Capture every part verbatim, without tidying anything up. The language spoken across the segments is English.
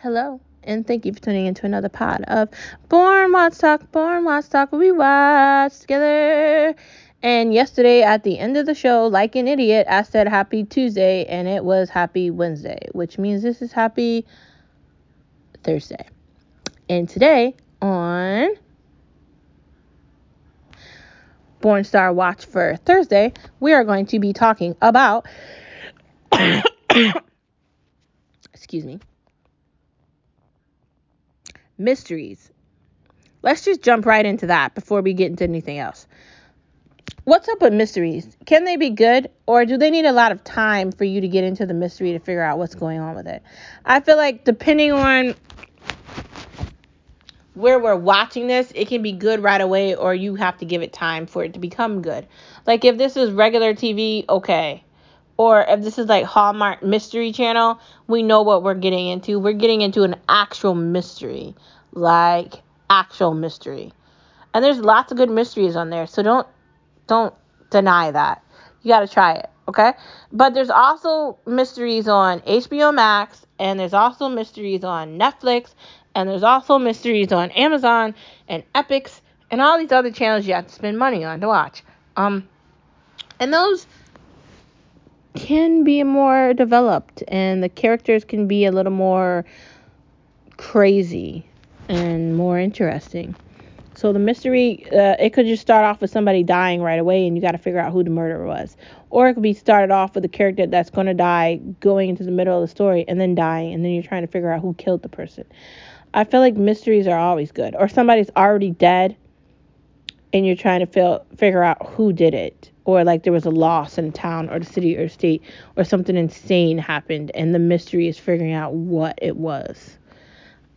Hello, and thank you for tuning into another pod of Born Watch Talk, Born Watch Talk, we watch together. And yesterday at the end of the show, like an idiot, I said Happy Tuesday, and it was Happy Wednesday, which means this is Happy Thursday. And today on Born Star Watch for Thursday, we are going to be talking about, excuse me, mysteries. Let's just jump right into that before we get into anything else. What's up with mysteries? Can they be good, or do they need a lot of time for you to get into the mystery to figure out what's going on with it? I feel like depending on where we're watching this, it can be good right away, or you have to give it time for it to become good. Like if this is regular T V, okay. Or if this is like Hallmark Mystery Channel, we know what we're getting into. We're getting into an actual mystery, like actual mystery. And there's lots of good mysteries on there, so don't don't deny that. You got to try it, okay? But there's also mysteries on H B O Max, and there's also mysteries on Netflix, and there's also mysteries on Amazon and Epix and all these other channels you have to spend money on to watch. Um, and those can be more developed, and the characters can be a little more crazy and more interesting. So the mystery, uh, it could just start off with somebody dying right away, and you got to figure out who the murderer was. Or it could be started off with a character that's going to die going into the middle of the story and then dying, and then you're trying to figure out who killed the person. I feel like mysteries are always good. Or somebody's already dead and you're trying to feel, figure out who did it. Or like there was a loss in a town or the city or state, or something insane happened, and the mystery is figuring out what it was.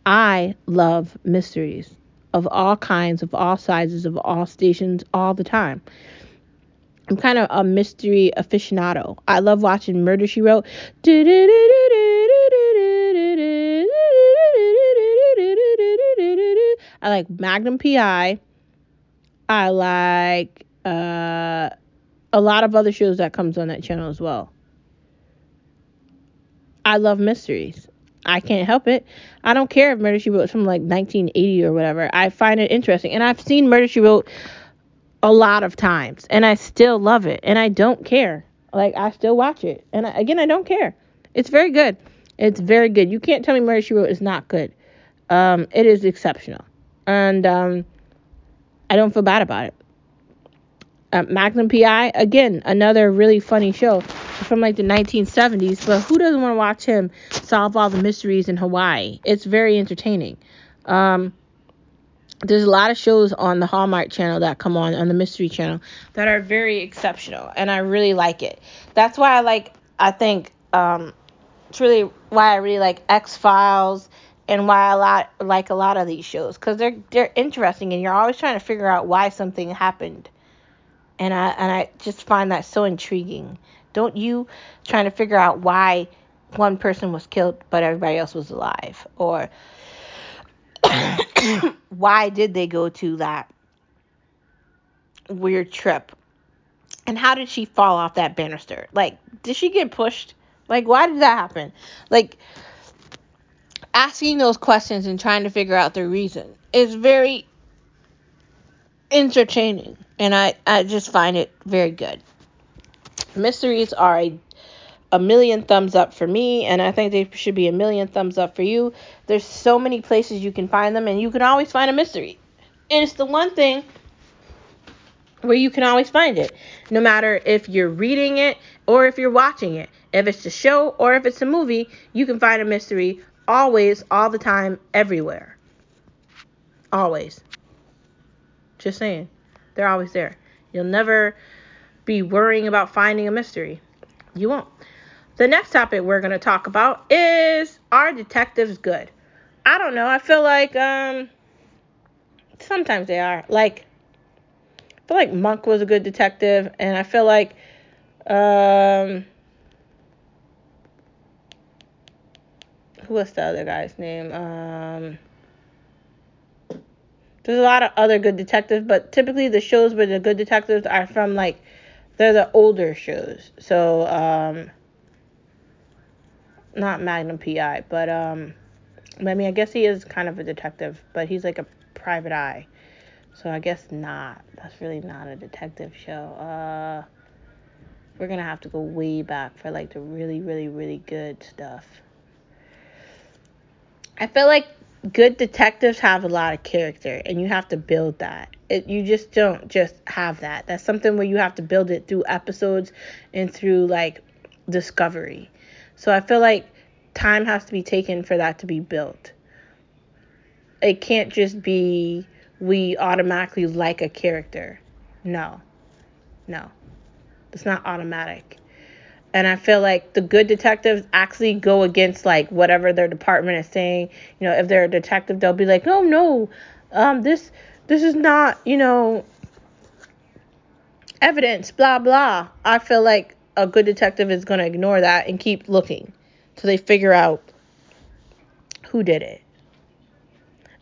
I love mysteries of all kinds, of all sizes, of all stations, all the time. I'm kind of a mystery aficionado. I love watching Murder, She Wrote. I like Magnum P I I like uh a lot of other shows that comes on that channel as well. I love mysteries. I can't help it. I don't care if Murder, She Wrote from like nineteen eighty or whatever. I find it interesting. And I've seen Murder, She Wrote a lot of times. And I still love it. And I don't care. Like, I still watch it. And I, again, I don't care. It's very good. It's very good. You can't tell me Murder, She Wrote is not good. Um, it is exceptional. And um, I don't feel bad about it. Uh, Magnum P I, again, another really funny show from like the nineteen seventies, but who doesn't want to watch him solve all the mysteries in Hawaii? It's very entertaining. Um, there's a lot of shows on the Hallmark channel that come on, on the Mystery Channel, that are very exceptional, and I really like it. That's why I like, I think, um, it's really why I really like X-Files, and why I lot, like a lot of these shows, because they're, they're interesting, and you're always trying to figure out why something happened. And I and I just find that so intriguing. Don't you? Trying to figure out why one person was killed but everybody else was alive, or why did they go to that weird trip? And how did she fall off that banister? Like, did she get pushed? Like, why did that happen? Like, asking those questions and trying to figure out the reason is very entertaining. And I, I just find it very good. Mysteries are a, a million thumbs up for me. And I think they should be a million thumbs up for you. There's so many places you can find them. And you can always find a mystery. And it's the one thing where you can always find it. No matter if you're reading it or if you're watching it. If it's a show or if it's a movie, you can find a mystery always, all the time, everywhere. Always. Just saying. They're always there. You'll never be worrying about finding a mystery. You won't. The next topic we're going to talk about is, are detectives good? I don't know. I feel like um, sometimes they are. Like, I feel like Monk was a good detective. And I feel like um, who was the other guy's name? Um... There's a lot of other good detectives, but typically the shows where the good detectives are from, like, they're the older shows. So, um, not Magnum P I, but, um, I mean, I guess he is kind of a detective, but he's like a private eye. So I guess not. That's really not a detective show. Uh, we're going to have to go way back for like the really, really, really good stuff. I feel like good detectives have a lot of character, and you have to build that. It, you just don't just have that. That's something where you have to build it through episodes and through like discovery. So I feel like time has to be taken for that to be built. It can't just be we automatically like a character. No. No. It's not automatic. And I feel like the good detectives actually go against, like, whatever their department is saying. You know, if they're a detective, they'll be like, no, no, um, this this is not, you know, evidence, blah, blah. I feel like a good detective is going to ignore that and keep looking till they figure out who did it.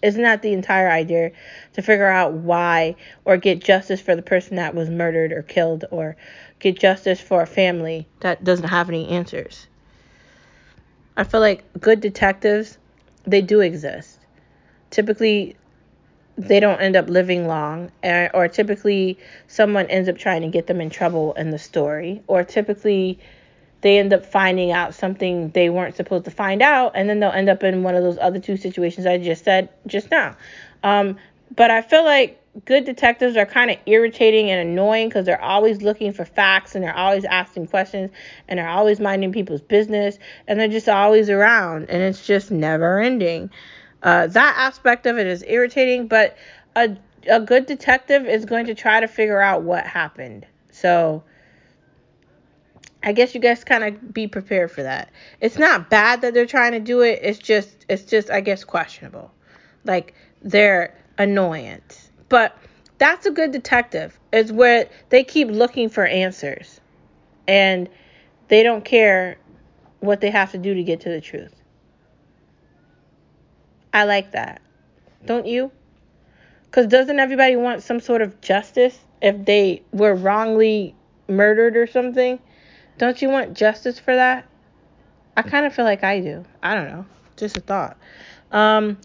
Isn't that the entire idea? To figure out why, or get justice for the person that was murdered or killed, or get justice for a family that doesn't have any answers. I feel like good detectives, they do exist. Typically, they don't end up living long, or, or typically someone ends up trying to get them in trouble in the story, or typically they end up finding out something they weren't supposed to find out, and then they'll end up in one of those other two situations I just said just now. Um, but I feel like good detectives are kind of irritating and annoying because they're always looking for facts, and they're always asking questions, and they're always minding people's business, and they're just always around, and it's just never ending. Uh, that aspect of it is irritating, but a, a good detective is going to try to figure out what happened. So I guess you guys kind of be prepared for that. It's not bad that they're trying to do it. It's just, it's just, I guess, questionable. Like, they're annoyance. But that's a good detective. It's where they keep looking for answers, and they don't care what they have to do to get to the truth. I like that. Don't you? Because doesn't everybody want some sort of justice if they were wrongly murdered or something? Don't you want justice for that? I kind of feel like I do. I don't know. Just a thought. Um,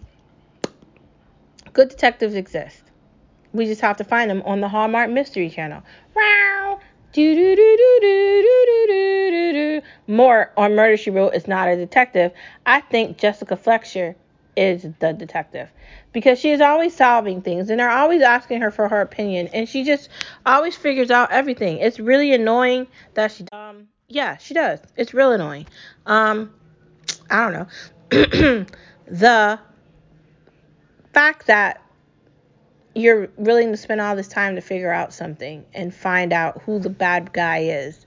good detectives exist. We just have to find them on the Hallmark Mystery Channel. Wow. Do do do do do do do do do. More on Murder, She Wrote is not a detective. I think Jessica Fletcher is the detective, because she is always solving things, and they're always asking her for her opinion, and she just always figures out everything. It's really annoying that she um yeah she does. It's real annoying. um I don't know. The fact that you're willing to spend all this time to figure out something and find out who the bad guy is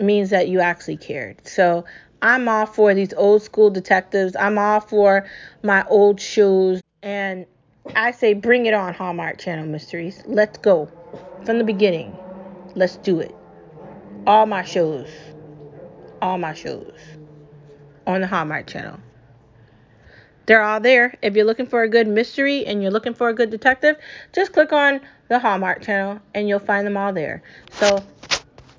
means that you actually cared. So I'm all for these old school detectives. I'm all for my old shows. And I say, bring it on, Hallmark Channel Mysteries. Let's go. From the beginning. Let's do it. All my shows. All my shows. On the Hallmark Channel. They're all there. If you're looking for a good mystery and you're looking for a good detective, just click on the Hallmark Channel and you'll find them all there. So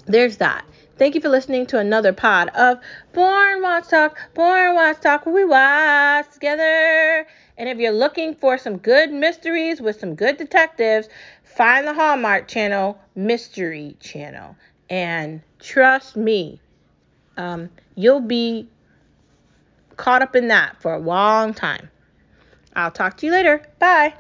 there's that. Thank you for listening to another pod of Born Watch Talk, Born Watch Talk, where we watch together. And if you're looking for some good mysteries with some good detectives, find the Hallmark Channel Mystery Channel. And trust me, um, you'll be caught up in that for a long time. I'll talk to you later. Bye.